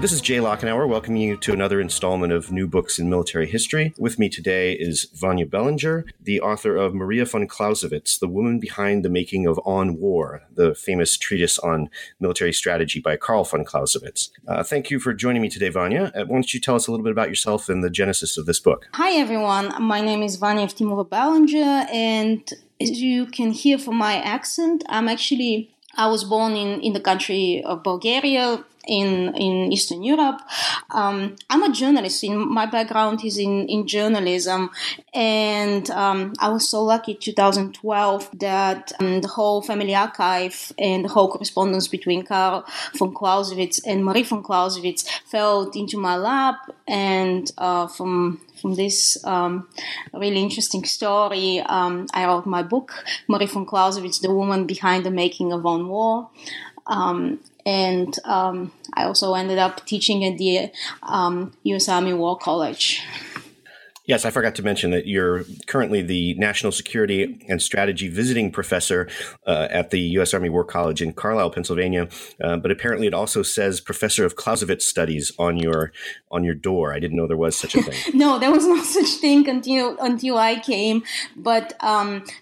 This is Jay Lockenauer, welcoming you to another installment of New Books in Military History. With me today is Vanya Bellinger, the author of Maria von Clausewitz, the woman behind the making of On War, the famous treatise on military strategy by Carl von Clausewitz. Thank you for joining me today, Vanya. Why don't you tell us a little bit about yourself and the genesis of this book? Hi, everyone. My name is Vanya Eftimova Bellinger, and as you can hear from my accent, I was born in the country of Bulgaria, in Eastern Europe. I'm a journalist. My background is in journalism. And I was so lucky in 2012 that the whole family archive and the whole correspondence between Carl von Clausewitz and Marie von Clausewitz fell into my lap. And from this really interesting story, I wrote my book, Marie von Clausewitz, the woman behind the making of On War. And I also ended up teaching at the U.S. Army War College. Yes, I forgot to mention that you're currently the National Security and Strategy Visiting Professor at the U.S. Army War College in Carlisle, Pennsylvania. But apparently it also says Professor of Clausewitz Studies on your door. I didn't know there was such a thing. No, there was no such thing until I came. But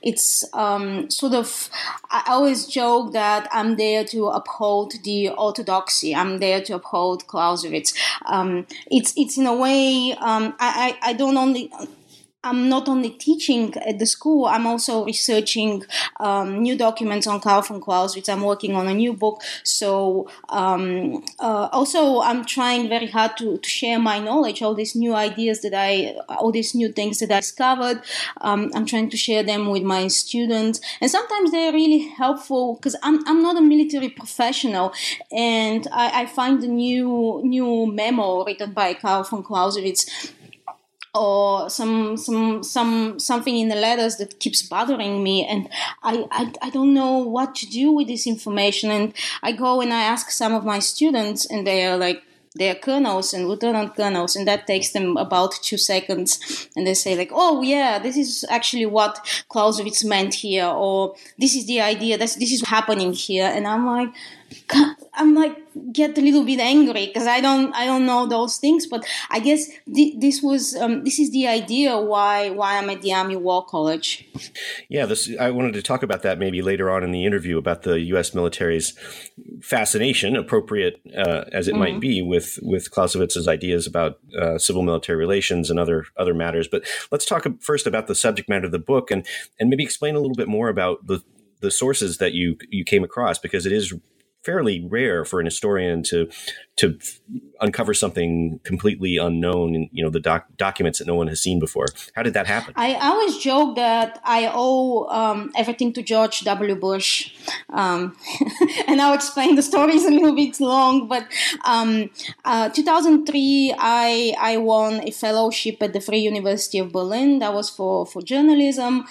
it's sort of, I always joke that I'm there to uphold the orthodoxy. I'm there to uphold Clausewitz. It's in a way, I don't know. I'm not only teaching at the school, I'm also researching new documents on Carl von Clausewitz. I'm working on a new book. So also I'm trying very hard to share my knowledge, all these new ideas all these new things that I discovered. I'm trying to share them with my students. And sometimes they're really helpful because I'm not a military professional. And I find the new memo written by Carl von Clausewitz or something in the letters that keeps bothering me, and I don't know what to do with this information. And I go and I ask some of my students, and they are colonels and lieutenant colonels, and that takes them about 2 seconds, and they say oh yeah, this is actually what Clausewitz meant here, or this is the idea that this is happening here. And I'm like get a little bit angry because I don't know those things, but I guess this was this is the idea why I'm at the Army War College. Yeah, I wanted to talk about that maybe later on in the interview about the U.S. military's fascination, appropriate as it might be, with Clausewitz's ideas about civil-military relations and other matters. But let's talk first about the subject matter of the book and maybe explain a little bit more about the sources that you came across, because it is fairly rare for an historian to uncover something completely unknown in, the documents that no one has seen before. How did that happen? I always joke that I owe everything to George W. Bush. And I'll explain the stories a little bit long, but 2003, I won a fellowship at the Free University of Berlin. That was for journalism.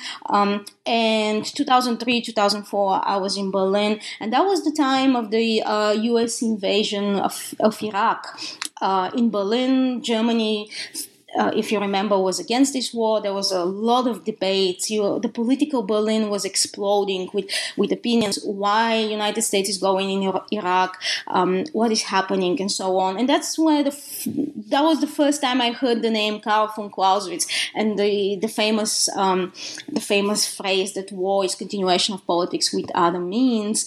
And 2003, 2004, I was in Berlin. And that was the time of the U.S. invasion of Iraq. In Berlin, Germany, if you remember, was against this war. There was a lot of debates. The political Berlin was exploding with opinions. Why United States is going in Iraq? What is happening, and so on. And that's where that was the first time I heard the name Carl von Clausewitz and the famous phrase that war is continuation of politics with other means.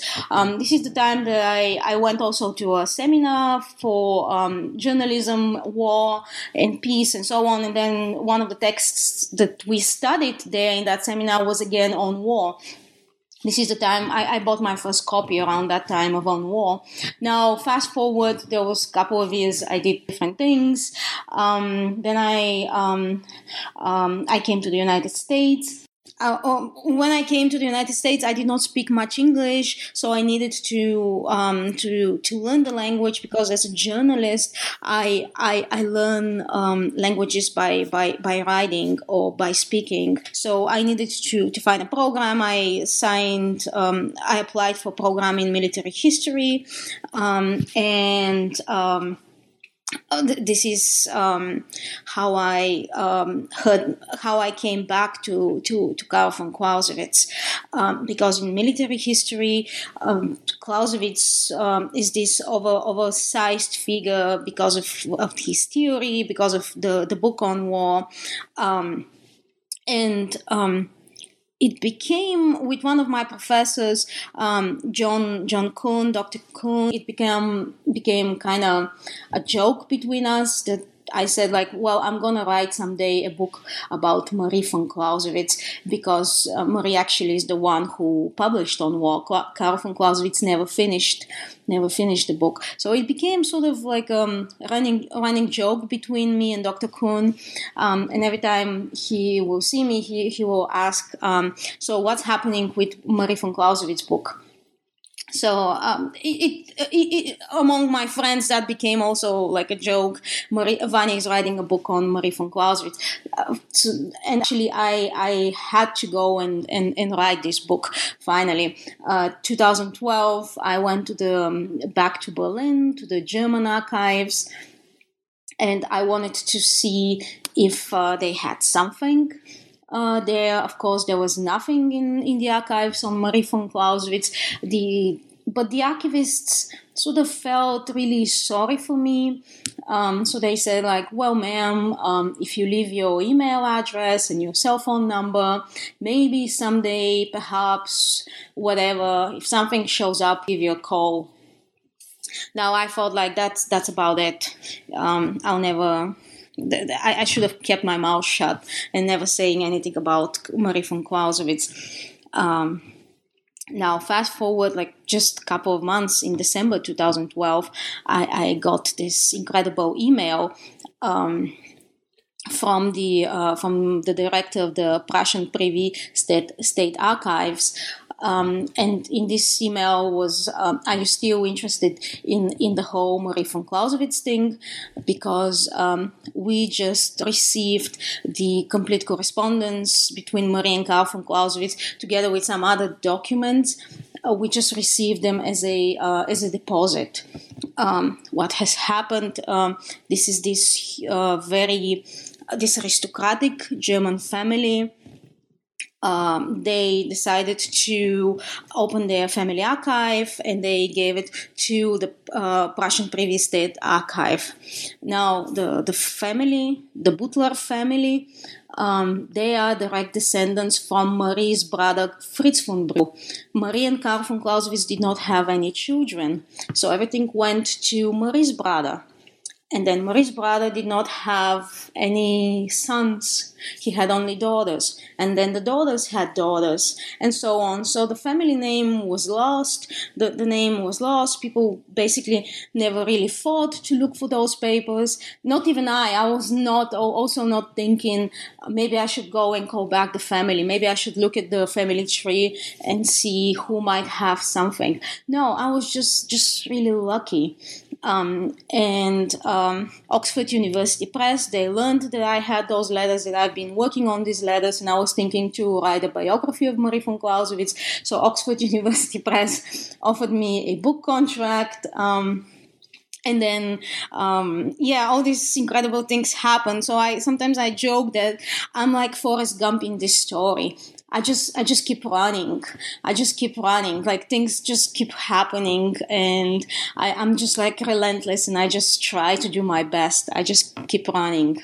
This is the time that I went also to a seminar for journalism, war, and peace, and so on. And then one of the texts that we studied there in that seminar was again On War. This is the time I bought my first copy around that time of On War. Now, fast forward, there was a couple of years I did different things. Then I came to the United States. When I came to the United States, I did not speak much English, so I needed to learn the language, because as a journalist, I learn languages by writing or by speaking. So I needed to find a program. I signed. I applied for a program in military history, this is how I came back to Carl von Clausewitz, because in military history, Clausewitz is this oversized figure because of his theory, because of the book On War, it became, with one of my professors, John Kuhn, Dr. Kuhn, it became kind of a joke between us that I said, like, well, I'm going to write someday a book about Marie von Clausewitz, because Marie actually is the one who published On War. Carl von Clausewitz never finished the book. So it became sort of like running joke between me and Dr. Kuhn. And every time he will see me, he will ask, so what's happening with Marie von Clausewitz's book? So among my friends, that became also like a joke. Vanya is writing a book on Marie von Clausewitz. And actually, I had to go and write this book, finally. 2012, I went back to Berlin, to the German archives, and I wanted to see if they had something. There, of course, there was nothing in the archives on Marie von Clausewitz. But the archivists sort of felt really sorry for me. So they said, like, well, ma'am, if you leave your email address and your cell phone number, maybe someday, perhaps, whatever, if something shows up, give you a call. Now, I felt like that's about it. I'll never... I should have kept my mouth shut and never saying anything about Marie von Clausewitz. Now, fast forward, like just a couple of months, in December 2012, I got this incredible email from the director of the Prussian Privy State Archives. And in this email was, are you still interested in the whole Marie von Clausewitz thing? Because we just received the complete correspondence between Marie and Carl von Clausewitz, together with some other documents. We just received them as a deposit. What has happened? This is this aristocratic German family. They decided to open their family archive, and they gave it to the Prussian Privy State Archive. Now, the family, the Butler family, they are direct descendants from Marie's brother Fritz von Brühl. Marie and Carl von Clausewitz did not have any children, so everything went to Marie's brother. And then Marie's brother did not have any sons. He had only daughters. And then the daughters had daughters, and so on. So the family name was lost. The name was lost. People basically never really thought to look for those papers. Not even I was not also not thinking, maybe I should go and call back the family. Maybe I should look at the family tree and see who might have something. No, I was just really lucky. Oxford University Press, they learned that I had those letters, that I've been working on these letters, and I was thinking to write a biography of Marie von Clausewitz. So Oxford University Press offered me a book contract, all these incredible things happened. So sometimes I joke that I'm like Forrest Gump in this story. I just keep running. Like, things just keep happening, and I'm just like relentless, and I just try to do my best. I just keep running.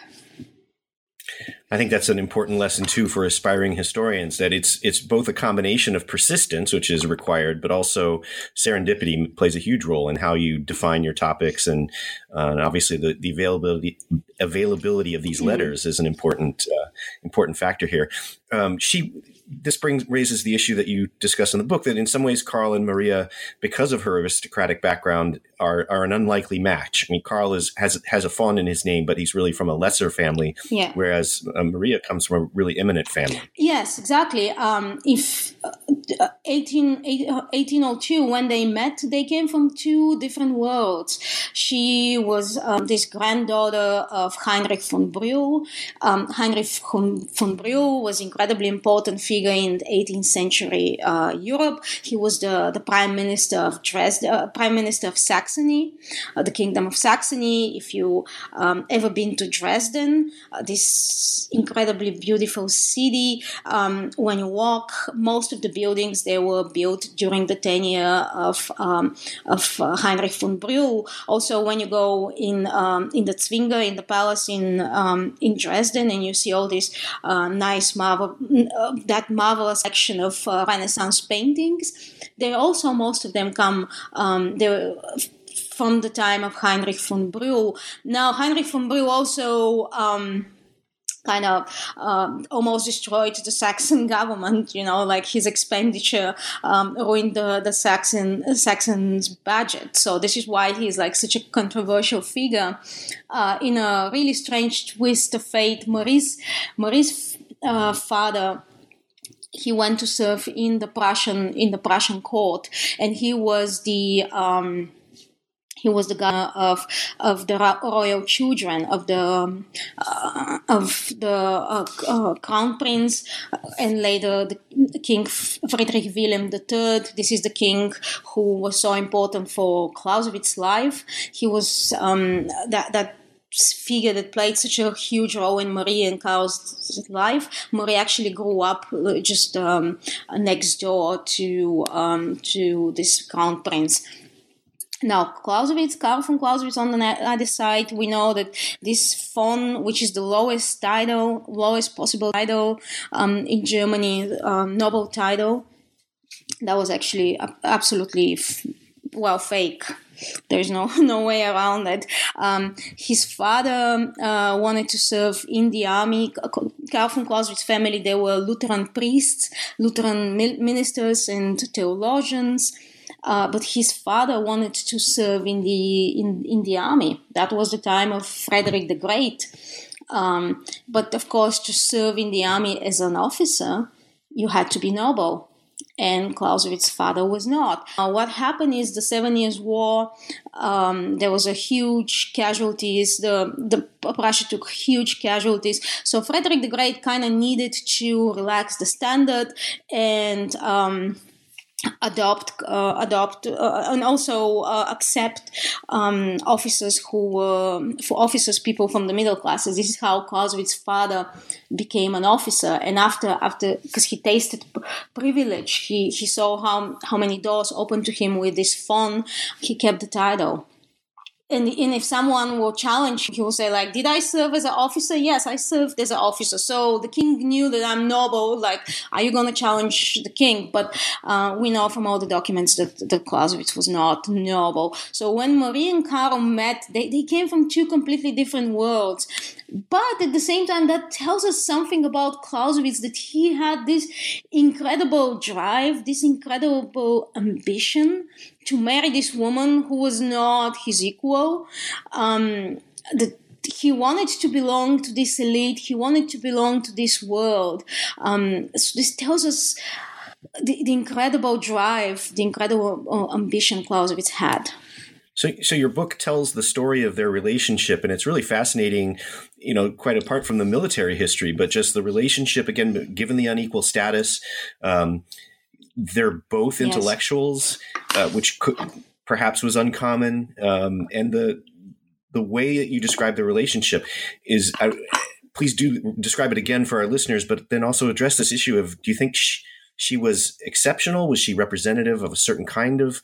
I think that's an important lesson too for aspiring historians, that it's both a combination of persistence, which is required, but also serendipity plays a huge role in how you define your topics, and obviously the availability of these letters is an important factor here. She this raises the issue that you discuss in the book, that in some ways Carl and Maria, because of her aristocratic background, are an unlikely match. I mean, Carl has a faun in his name, but he's really from a lesser family, yeah. Whereas Maria comes from a really eminent family. Yes, exactly. If 1802, when they met, they came from two different worlds. She was this granddaughter of Heinrich von Brühl. Heinrich von Brühl was an incredibly important figure in the 18th century Europe. He was the prime minister of Dresden, prime minister of Saxony, the Kingdom of Saxony. If you ever been to Dresden, this incredibly beautiful city, when you walk, most of the buildings they were built during the tenure of Heinrich von Brühl. Also, when you go in the Zwinger, in the palace in Dresden, and you see all this nice that marvelous section of Renaissance paintings, they also most of them come from the time of Heinrich von Brühl. Now, Heinrich von Brühl also kind of almost destroyed the Saxon government, you know, like his expenditure ruined the Saxon's budget. So this is why he's like such a controversial figure. In a really strange twist of fate, Maurice's father, he went to serve in the Prussian court, and he was the governor of the royal children of the crown prince, and later the King Friedrich Wilhelm III. This is the king who was so important for Clausewitz's life. He was that figure that played such a huge role in Marie and Carl's life. Marie actually grew up just next door to this crown prince. Now, Clausewitz, Carl von Clausewitz on the other side, we know that this von, which is the lowest possible title in Germany, noble title, that was actually absolutely fake. There's no way around it. His father wanted to serve in the army. Carl von Clausewitz's family, they were Lutheran priests, Lutheran ministers and theologians. But his father wanted to serve in the army. That was the time of Frederick the Great. But of course, to serve in the army as an officer, you had to be noble. And Clausewitz's father was not. What happened is the 7 Years' War, there was a huge casualties. Prussia took huge casualties. So Frederick the Great kind of needed to relax the standard and accept officers who were people from the middle classes. This is how Clausewitz's father became an officer, and after because he tasted privilege, he saw how many doors opened to him with this phone. He kept the title. And if someone will challenge, he will say, like, did I serve as an officer? Yes, I served as an officer. So the king knew that I'm noble. Like, are you going to challenge the king? But we know from all the documents that Clausewitz was not noble. So when Marie and Carl met, they came from two completely different worlds. But at the same time, that tells us something about Clausewitz, that he had this incredible drive, this incredible ambition to marry this woman who was not his equal, that he wanted to belong to this elite, he wanted to belong to this world. So this tells us the incredible drive, the incredible ambition Clausewitz had. So your book tells the story of their relationship, and it's really fascinating, you know, quite apart from the military history, but just the relationship, again, given the unequal status, they're both intellectuals, which perhaps was uncommon. And the way that you describe the relationship is, please do describe it again for our listeners, but then also address this issue of, do you think she was exceptional? Was she representative of a certain kind of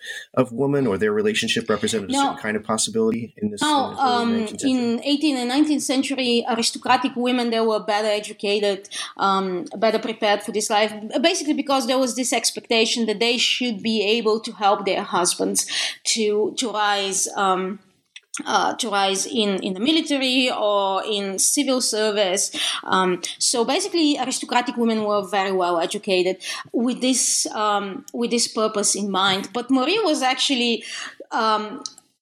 woman, or their relationship represented a certain kind of possibility in this? In 18th and 19th century, aristocratic women, they were better educated, better prepared for this life, basically because there was this expectation that they should be able to help their husbands to rise to rise in the military or in civil service. So basically, aristocratic women were very well educated with this purpose in mind. But Marie was actually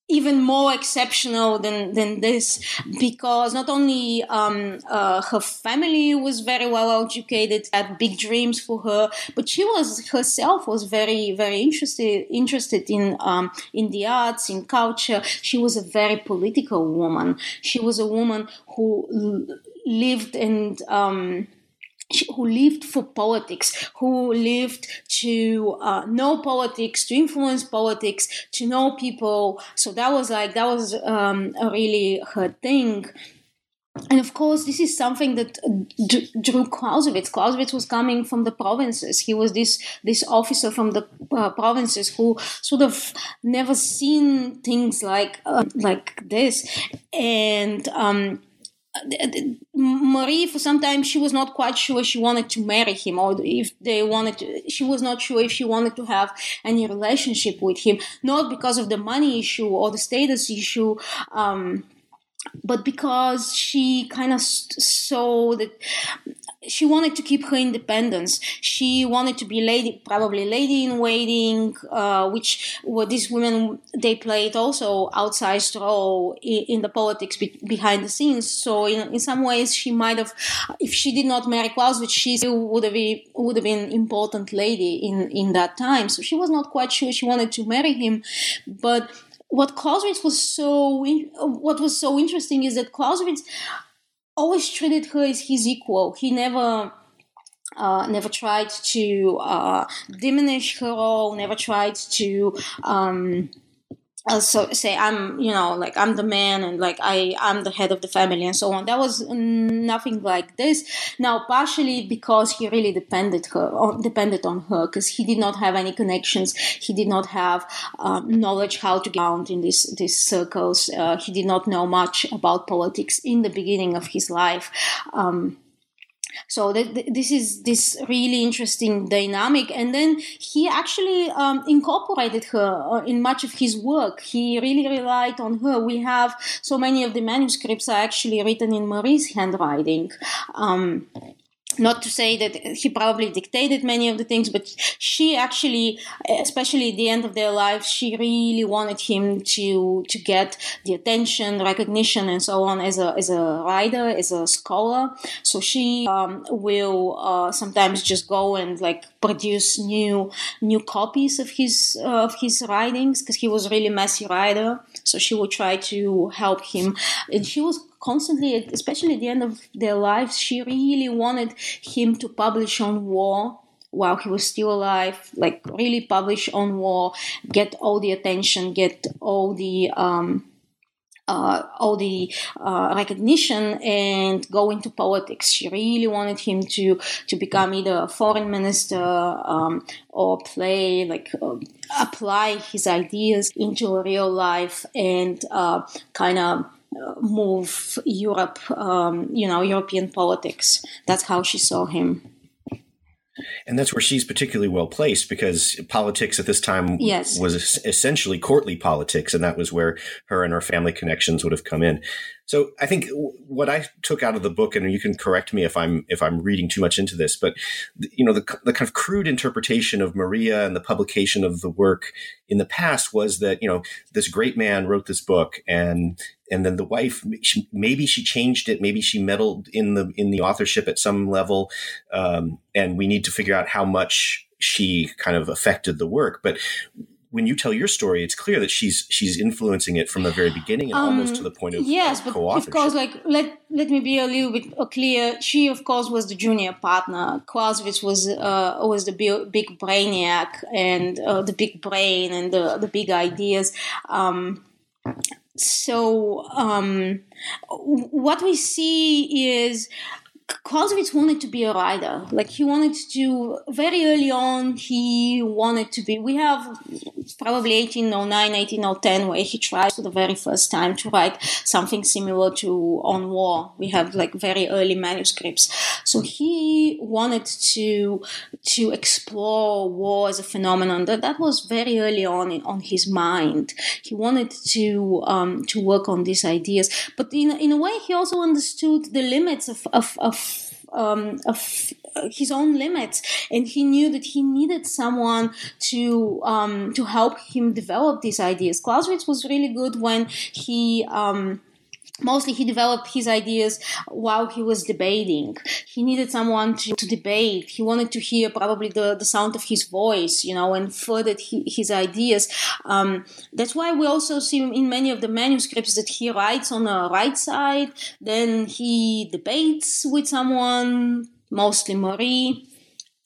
even more exceptional than this, because not only her family was very well educated, had big dreams for her, but she was herself was very, very interested in the arts, in culture. She was a very political woman. She was a woman who lived who lived for politics, who lived to know politics, to influence politics, to know people. So that was really her thing. And of course, this is something that drew Clausewitz. Clausewitz was coming from the provinces. He was this officer from the provinces who sort of never seen things like this. And Marie, for some time, she was not quite sure she wanted to marry him, or she was not sure if she wanted to have any relationship with him, not because of the money issue or the status issue, but because she kind of saw that she wanted to keep her independence. She wanted to be lady in waiting, which were these women. They played also outsized role in the politics behind the scenes. So in some ways, she might have, if she did not marry Clausewitz, she still would have been important lady in that time. So she was not quite sure she wanted to marry him, but what Clausewitz was so interesting is that Clausewitz always treated her as his equal. He never tried to diminish her role, never tried to say, I'm the man and I'm the head of the family and so on. That was nothing like this. Now, partially because he really depended on her, because he did not have any connections. He did not have knowledge how to get around in these circles. He did not know much about politics in the beginning of his life. So this is this really interesting dynamic. And then he actually incorporated her in much of his work. He really relied on her. We have so many of the manuscripts are actually written in Marie's handwriting. Not to say that he probably dictated many of the things, but she actually, especially at the end of their lives, she really wanted him to get the attention, recognition, and so on as a writer, as a scholar. So she will sometimes just go and produce new copies of his writings, because he was really messy writer. So she will try to help him, and she was constantly, especially at the end of their lives, she really wanted him to publish On War while he was still alive, really publish On War, get all the attention, get all the recognition, and go into politics. She really wanted him to become either a foreign minister or apply his ideas into a real life and move Europe, European politics. That's how she saw him. And that's where she's particularly well placed, because politics at this time was essentially courtly politics, and that was where her and her family connections would have come in. So I think what I took out of the book, and you can correct me if I'm reading too much into this, but the kind of crude interpretation of Maria and the publication of the work in the past was that this great man wrote this book, and then the wife, maybe she changed it, maybe she meddled in the authorship at some level, and we need to figure out how much she kind of affected the work, but. When you tell your story, it's clear that she's influencing it from the very beginning and almost to the point of co-authorship. Yes, but of course, let me be a little bit clear. She, of course, was the junior partner. Clausewitz was the big brainiac and the big brain and the big ideas. So what we see is Clausewitz wanted to be a writer. Like, he wanted to, very early on, he wanted to be, we have probably 1809, 1810, where he tries for the very first time to write something similar to On War. We have like very early manuscripts. So he wanted to explore war as a phenomenon. That was very early on in, on his mind. He wanted to work on these ideas. But in a way, he also understood the limits of his own limits, and he knew that he needed someone to help him develop these ideas. Clausewitz was really good when he mostly he developed his ideas while he was debating. He needed someone to debate. He wanted to hear probably the sound of his voice, you know, and furthered his ideas. That's why we also see in many of the manuscripts that he writes on the right side. Then he debates with someone, mostly Marie.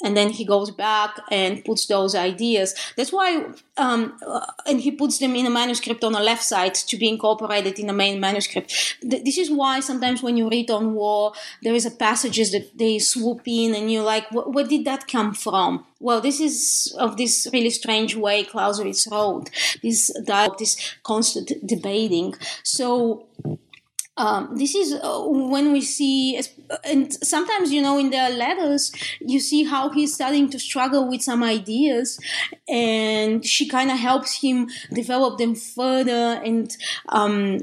And then he goes back and puts those ideas. That's why, and he puts them in a manuscript on the left side to be incorporated in the main manuscript. This is why sometimes when you read On War, there is a passages that they swoop in and you're like, where did that come from? Well, this is of this really strange way Clausewitz wrote, this dialogue, this constant debating. So... this is when we see, and sometimes, you know, in their letters, you see how he's starting to struggle with some ideas, and she kind of helps him develop them further, and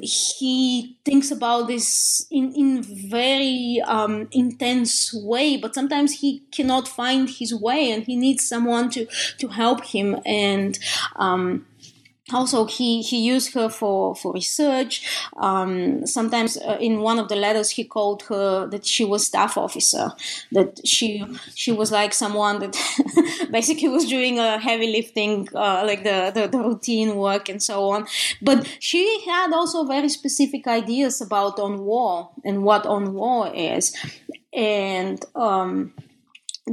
he thinks about this in very intense way, but sometimes he cannot find his way, and he needs someone to help him, and... Also, he used her for research. Sometimes in one of the letters, he called her that she was staff officer, that she was like someone that basically was doing a heavy lifting, like the routine work and so on. But she had also very specific ideas about On War and what On War is. And...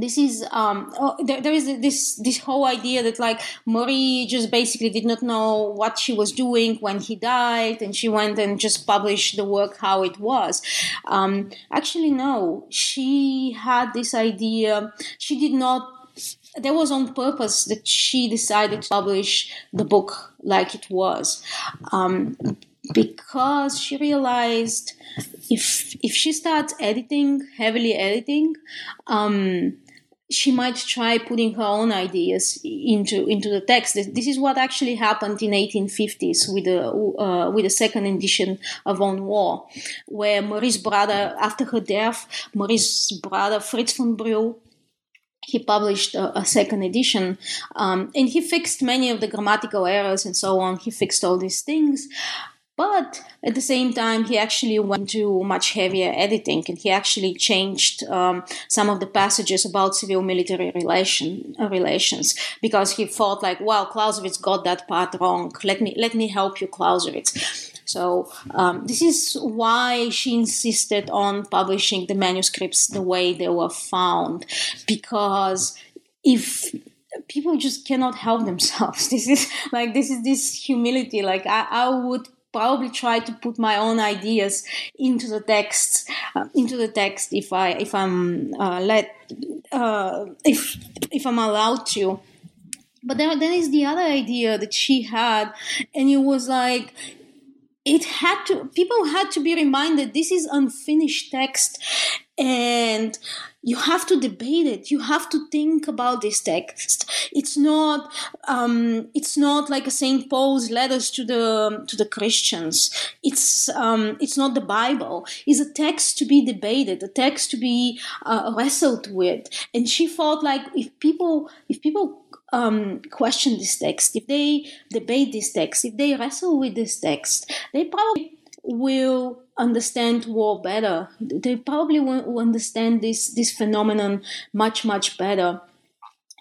this is there is this whole idea that like Marie just basically did not know what she was doing when he died, and she went and just published the work how it was. Actually, no, she had this idea. She did not. That was on purpose that she decided to publish the book like it was, because she realized if she starts editing, heavily editing, she might try putting her own ideas into the text. This is what actually happened in 1850s with the second edition of On War, where Marie's brother, after her death, Marie's brother Fritz von Brühl, he published a second edition, and he fixed many of the grammatical errors and so on. He fixed all these things. But at the same time, he actually went to much heavier editing, and he actually changed some of the passages about civil-military relations, because he thought like, "Wow, Clausewitz got that part wrong. Let me help you, Clausewitz." So this is why she insisted on publishing the manuscripts the way they were found, because if people just cannot help themselves, this is this humility. Like I would probably try to put my own ideas into the text if I'm allowed to. But there is the other idea that she had, and it was like. People had to be reminded this is unfinished text, and you have to debate it. You have to think about this text. It's not like a Saint Paul's letters to the Christians. It's not the Bible. It's a text to be debated, a text to be wrestled with. And she thought like if people question this text, if they debate this text, if they wrestle with this text, they probably will understand war better. They probably will understand this phenomenon much, much better.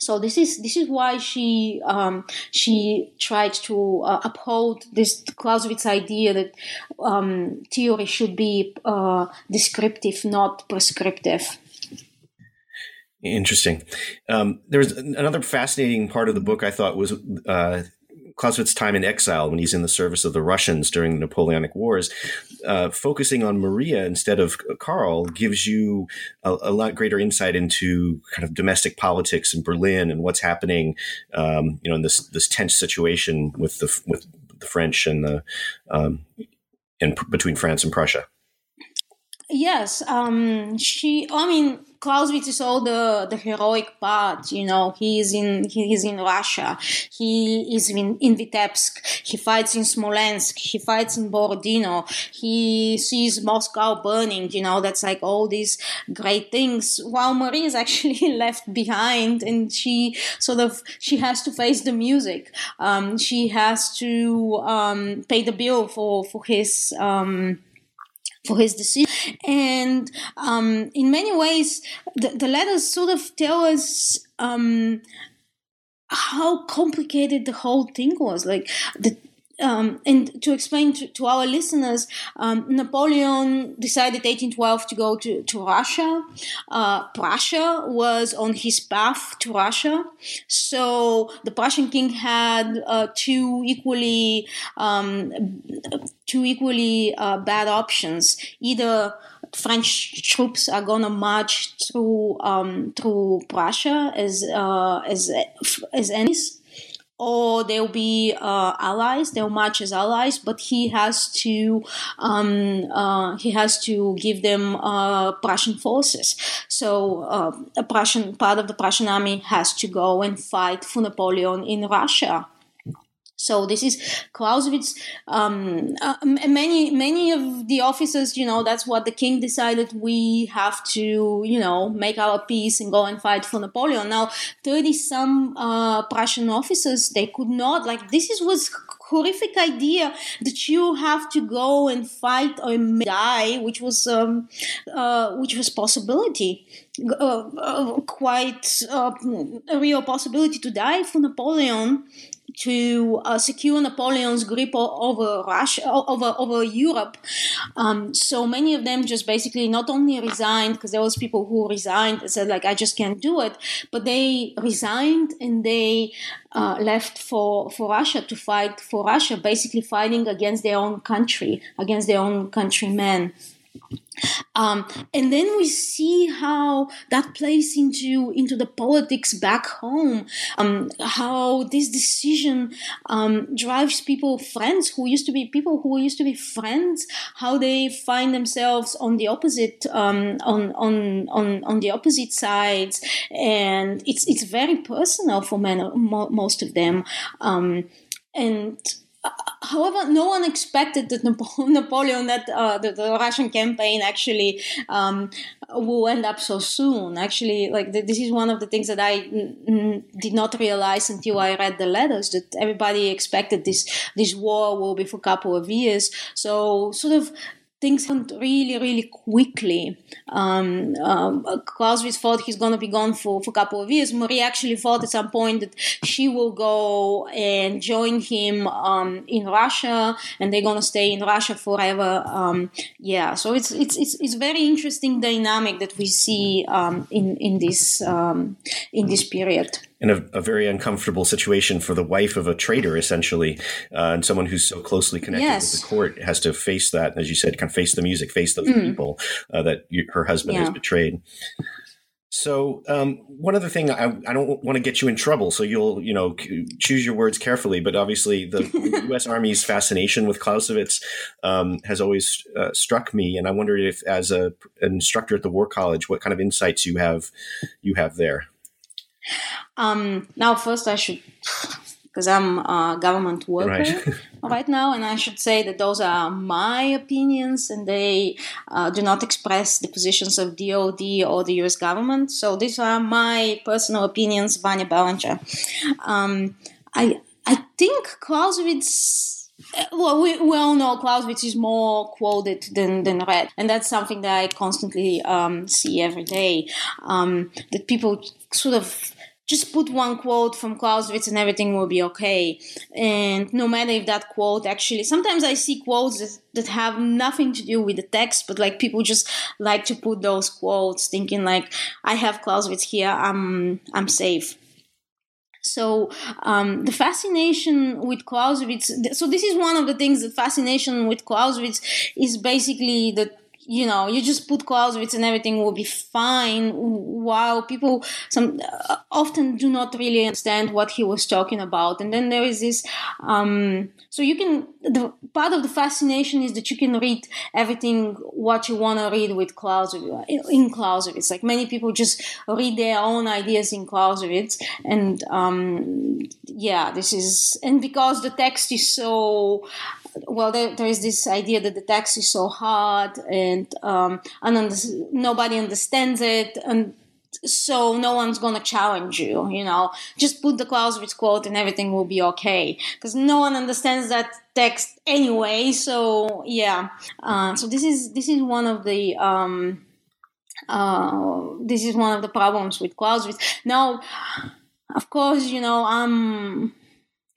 So this is why she tried to uphold this Clausewitz idea that theory should be descriptive, not prescriptive. Interesting. There was another fascinating part of the book I thought was Clausewitz's time in exile when he's in the service of the Russians during the Napoleonic Wars, focusing on Maria instead of Carl gives you a lot greater insight into kind of domestic politics in Berlin and what's happening, in this tense situation with the French and between France and Prussia. Yes, Clausewitz is all the heroic part, he is in Russia, he is in Vitebsk, he fights in Smolensk, he fights in Borodino, he sees Moscow burning, that's like all these great things, while Marie is actually left behind and she has to face the music, she has to pay the bill for his decision. And in many ways, the letters sort of tell us how complicated the whole thing was. And to explain to our listeners, Napoleon decided 1812 to go to Russia. Prussia was on his path to Russia. So the Prussian king had two equally bad options. Either French troops are gonna march through Prussia as enemies, or they'll be allies. They'll march as allies, but he has to give them Prussian forces. So a Prussian part of the Prussian army has to go and fight for Napoleon in Russia. So this is Clausewitz. Many of the officers, that's what the king decided. We have to, make our peace and go and fight for Napoleon. Now, 30-some Prussian officers, they could not. This was horrific idea that you have to go and fight or die, which was possibility. Quite a real possibility to die for Napoleon, to secure Napoleon's grip over Russia, over Europe. So many of them just basically not only resigned, because there was people who resigned and said, I just can't do it, but they resigned and they left for Russia to fight for Russia, basically fighting against their own country, against their own countrymen. And then we see how that plays into the politics back home, how this decision drives people who used to be friends, how they find themselves on the opposite on the opposite sides, and it's very personal for most of them, However, no one expected that Napoleon, that the Russian campaign actually will end up so soon. Actually, this is one of the things that I did not realize until I read the letters, that everybody expected this war will be for a couple of years. So sort of things went really, really quickly. Clausewitz thought he's going to be gone for a couple of years. Marie actually thought at some point that she will go and join him in Russia, and they're going to stay in Russia forever. So it's very interesting dynamic that we see in this period. And a very uncomfortable situation for the wife of a traitor, essentially, and someone who's so closely connected with the court has to face that, as you said, kind of face the music, face those people that her husband has betrayed. So one other thing, I don't want to get you in trouble, so you'll choose your words carefully. But obviously, the U.S. Army's fascination with Clausewitz has always struck me, and I wondered if, as an instructor at the War College, what kind of insights you have there. Now, first I should, because I'm a government worker right now, and I should say that those are my opinions, and they do not express the positions of DOD or the U.S. government. So these are my personal opinions, Vanya Bellinger. I think Clausewitz... Well, we all know Clausewitz is more quoted than read, and that's something that I constantly see every day, that people sort of just put one quote from Clausewitz and everything will be okay. And no matter if that quote actually... Sometimes I see quotes that have nothing to do with the text, but people just like to put those quotes thinking I have Clausewitz here, I'm safe. So the fascination with Clausewitz, so this is one of the things, the fascination with Clausewitz is basically that, you know, you just put Clausewitz and everything will be fine, while people often do not really understand what he was talking about. And then there is this, so you can, the part of the fascination is that you can read everything what you want to read with Clausewitz, in Clausewitz. Like many people just read their own ideas in Clausewitz. And yeah, this is, and because the text is so, well, there is this idea that the text is so hard and nobody understands it, and so no one's going to challenge you, you know. Just put the Clausewitz quote and everything will be okay, because no one understands that text anyway. So, yeah. So this is one of the... this is one of the problems with Clausewitz. Now, of course, you know,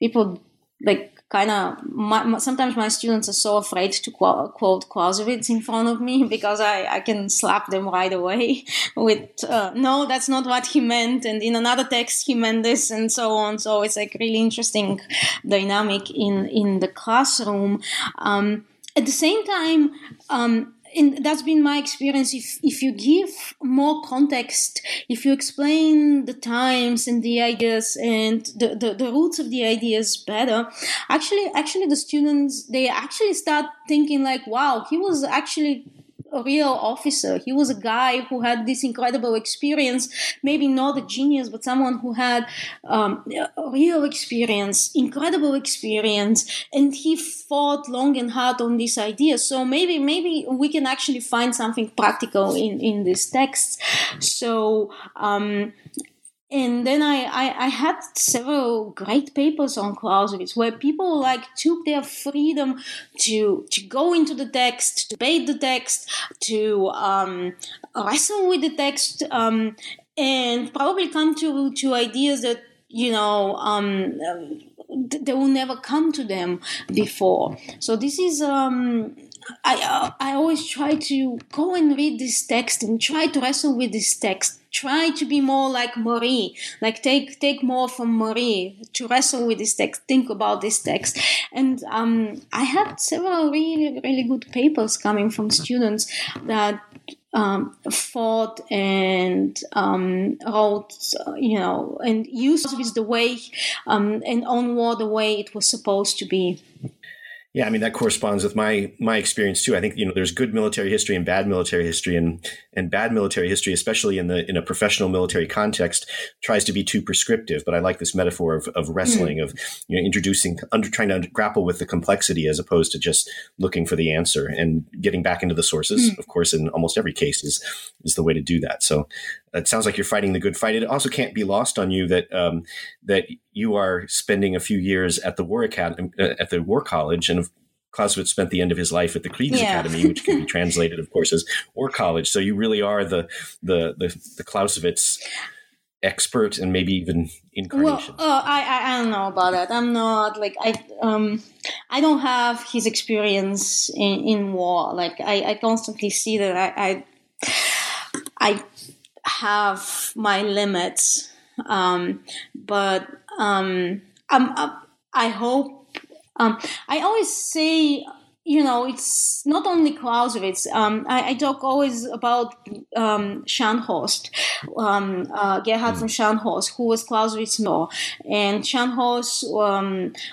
people, like, kind of, sometimes my students are so afraid to quote Clausewitz in front of me because I can slap them right away with, no, that's not what he meant, and in another text he meant this, and so on. So it's like really interesting dynamic in the classroom. At the same time, and that's been my experience, if you give more context, if you explain the times and the ideas and the roots of the ideas better, actually the students, they actually start thinking like, wow, he was actually a real officer. He was a guy who had this incredible experience, maybe not a genius, but someone who had real experience, incredible experience, and he fought long and hard on this idea. So maybe we can actually find something practical in these texts. So, and then I had several great papers on Clausewitz where people like took their freedom to go into the text, to debate the text, to wrestle with the text, and probably come to ideas that, you know, they will never come to them before. So this is... I always try to go and read this text and try to wrestle with this text. Try to be more like Marie, like take more from Marie, to wrestle with this text, think about this text. And I had several really, really good papers coming from students that fought and wrote, you know, and used Clausewitz the way, and On War the way it was supposed to be. Yeah, I mean, that corresponds with my experience too. I think, you know, there's good military history and bad military history, and bad military history, especially in a professional military context, tries to be too prescriptive. But I like this metaphor of wrestling, of, you know, trying to grapple with the complexity as opposed to just looking for the answer, and getting back into the sources, of course, in almost every case is the way to do that. So it sounds like you're fighting the good fight. It also can't be lost on you that that you are spending a few years at the War Academy, at the War College, and Clausewitz spent the end of his life at the Kriegs Academy, which can be translated, of course, as War College. So you really are the Clausewitz expert, and maybe even incarnation. Well, I don't know about that. I'm not like I don't have his experience in war. Like I constantly see that I have my limits, but I hope. I always say, you know, it's not only Clausewitz. I talk always about Scharnhorst, Gerhard von Scharnhorst, who was Clausewitz's mentor. And Scharnhorst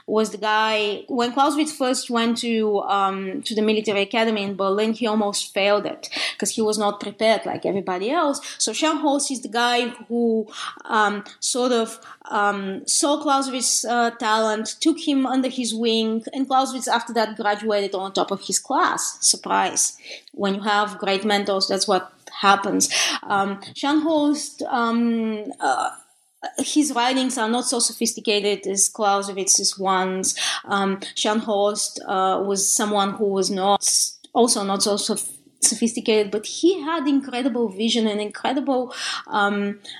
was the guy, when Clausewitz first went to the military academy in Berlin, he almost failed it because he was not prepared like everybody else. So Scharnhorst is the guy who saw Clausewitz's talent, took him under his wing, and Clausewitz after that graduated on top of his class. Surprise. When you have great mentors, that's what happens. Scharnhorst, his writings are not so sophisticated as Clausewitz's ones. Scharnhorst was someone who was not so sophisticated, but he had incredible vision and incredible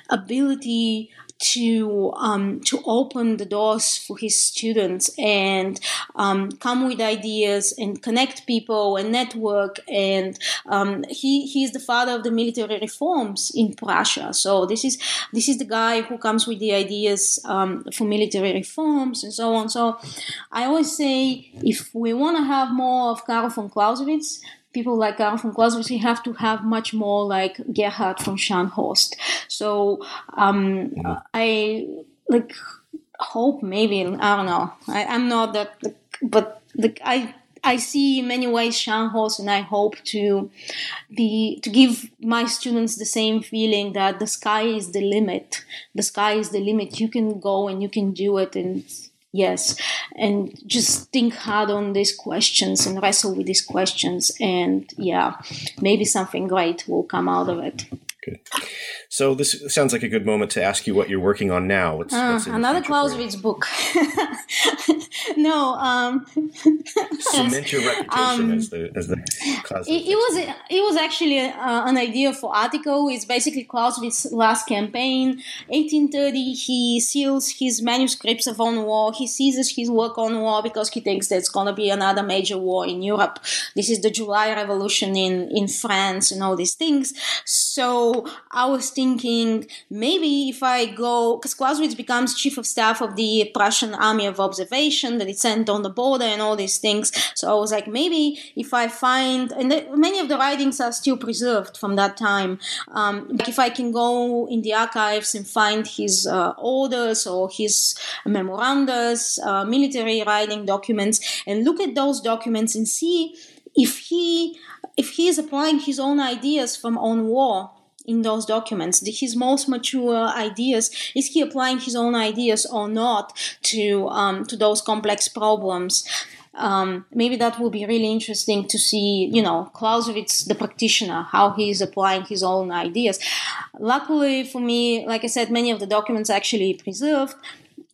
ability to open the doors for his students and come with ideas and connect people and network. And he is the father of the military reforms in Prussia. So this is the guy who comes with the ideas for military reforms and so on. So I always say, if we want to have more of Carl von Clausewitz, people like Carl von Clausewitz, we have to have much more like Gerhard von Scharnhorst. So I hope, maybe, I don't know. I'm not that, but I see in many ways Scharnhorst, and I hope to give my students the same feeling that the sky is the limit. The sky is the limit. You can go and you can do it, and yes, and just think hard on these questions and wrestle with these questions, and yeah, maybe something great will come out of it. Good. So this sounds like a good moment to ask you what you're working on now. What's another Clausewitz book. No. Cement your reputation as the Clausewitz. It was actually an idea for article. It's basically Clausewitz's last campaign. 1830, he seals his manuscripts of On War. He ceases his work on war because he thinks there's going to be another major war in Europe. This is the July Revolution in France and all these things. So I was thinking, maybe if I go, because Clausewitz becomes chief of staff of the Prussian Army of Observation that is sent on the border and all these things. So I was like, maybe if I find, and many of the writings are still preserved from that time, but if I can go in the archives and find his orders or his memoranda, military writing documents, and look at those documents and see if he is applying his own ideas from On War in those documents, his most mature ideas, is he applying his own ideas or not to those complex problems? Maybe that will be really interesting to see, Clausewitz, the practitioner, how he is applying his own ideas. Luckily for me, like I said, many of the documents are actually preserved,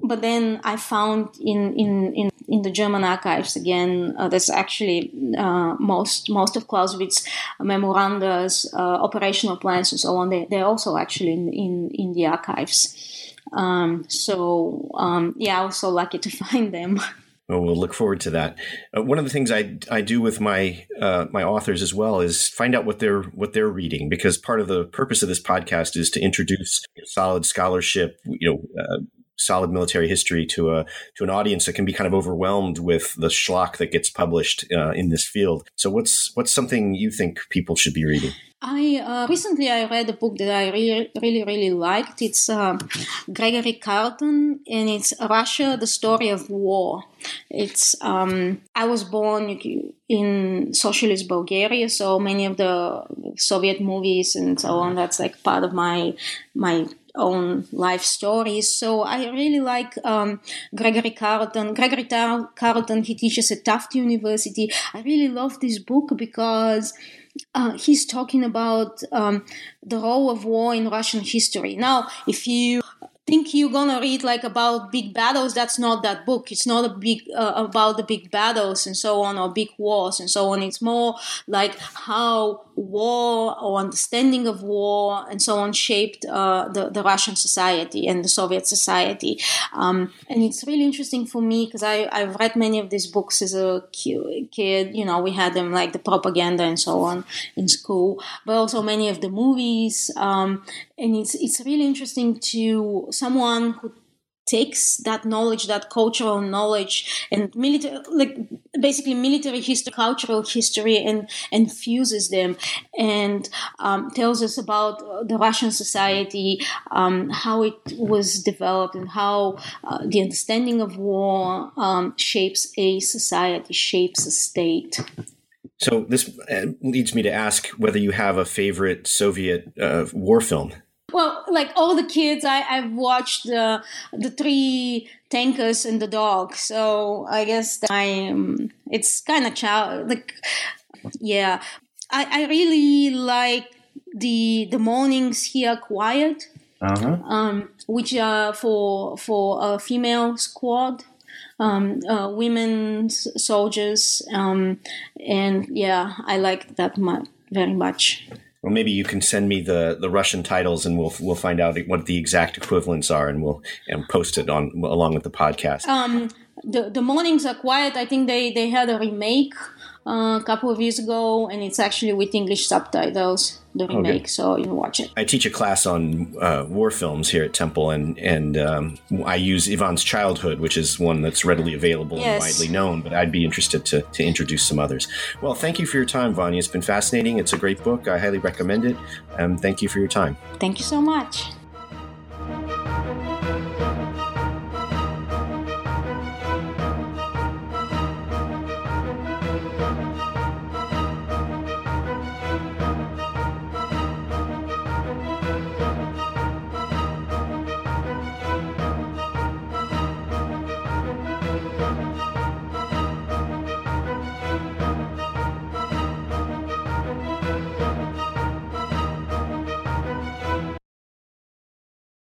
but then I found in the German archives again, there's actually most of Clausewitz's memoranda, operational plans and so on. They're also actually in the archives. I was so lucky to find them. Well, we'll look forward to that. One of the things I do with my authors as well is find out what they're reading, because part of the purpose of this podcast is to introduce solid scholarship, solid military history to an audience that can be kind of overwhelmed with the schlock that gets published in this field. So what's something you think people should be reading? I recently read a book that I really, really, really liked. It's Gregory Carlton, and it's Russia, the Story of War. It's I was born in socialist Bulgaria, so many of the Soviet movies and so on, that's like part of my own life stories. So I really like Gregory Carlton. Gregory Carlton, he teaches at Tufts University. I really love this book because he's talking about the role of war in Russian history. Now, if you think you're gonna read about big battles, that's not that book. It's not about the big battles and so on, or big wars and so on. It's more like how war or understanding of war and so on shaped the Russian society and the Soviet society. And it's really interesting for me because I've read many of these books as a kid. We had them like the propaganda and so on in school, but also many of the movies. And it's really interesting to someone who takes that knowledge, that cultural knowledge, and military, basically military history, cultural history, and fuses them, and tells us about the Russian society, how it was developed, and how the understanding of war shapes a society, shapes a state. So this leads me to ask whether you have a favorite Soviet war film. Well, like all the kids, I've watched the three tankers and the dog. So I guess it's kind of child. Yeah, I really like the Mornings Are Quiet, which are for a female squad. Women soldiers, and yeah, I like that very much. Or maybe you can send me the Russian titles, and we'll find out what the exact equivalents are, and we'll post it on along with the podcast. The Mornings Are Quiet. I think they had a remake a couple of years ago, and it's actually with English subtitles, the remake, so you can watch it. I teach a class on war films here at Temple, and I use Yvonne's Childhood, which is one that's readily available and widely known, but I'd be interested to introduce some others. Well, thank you for your time, Vanya. It's been fascinating. It's a great book. I highly recommend it. Thank you for your time. Thank you so much.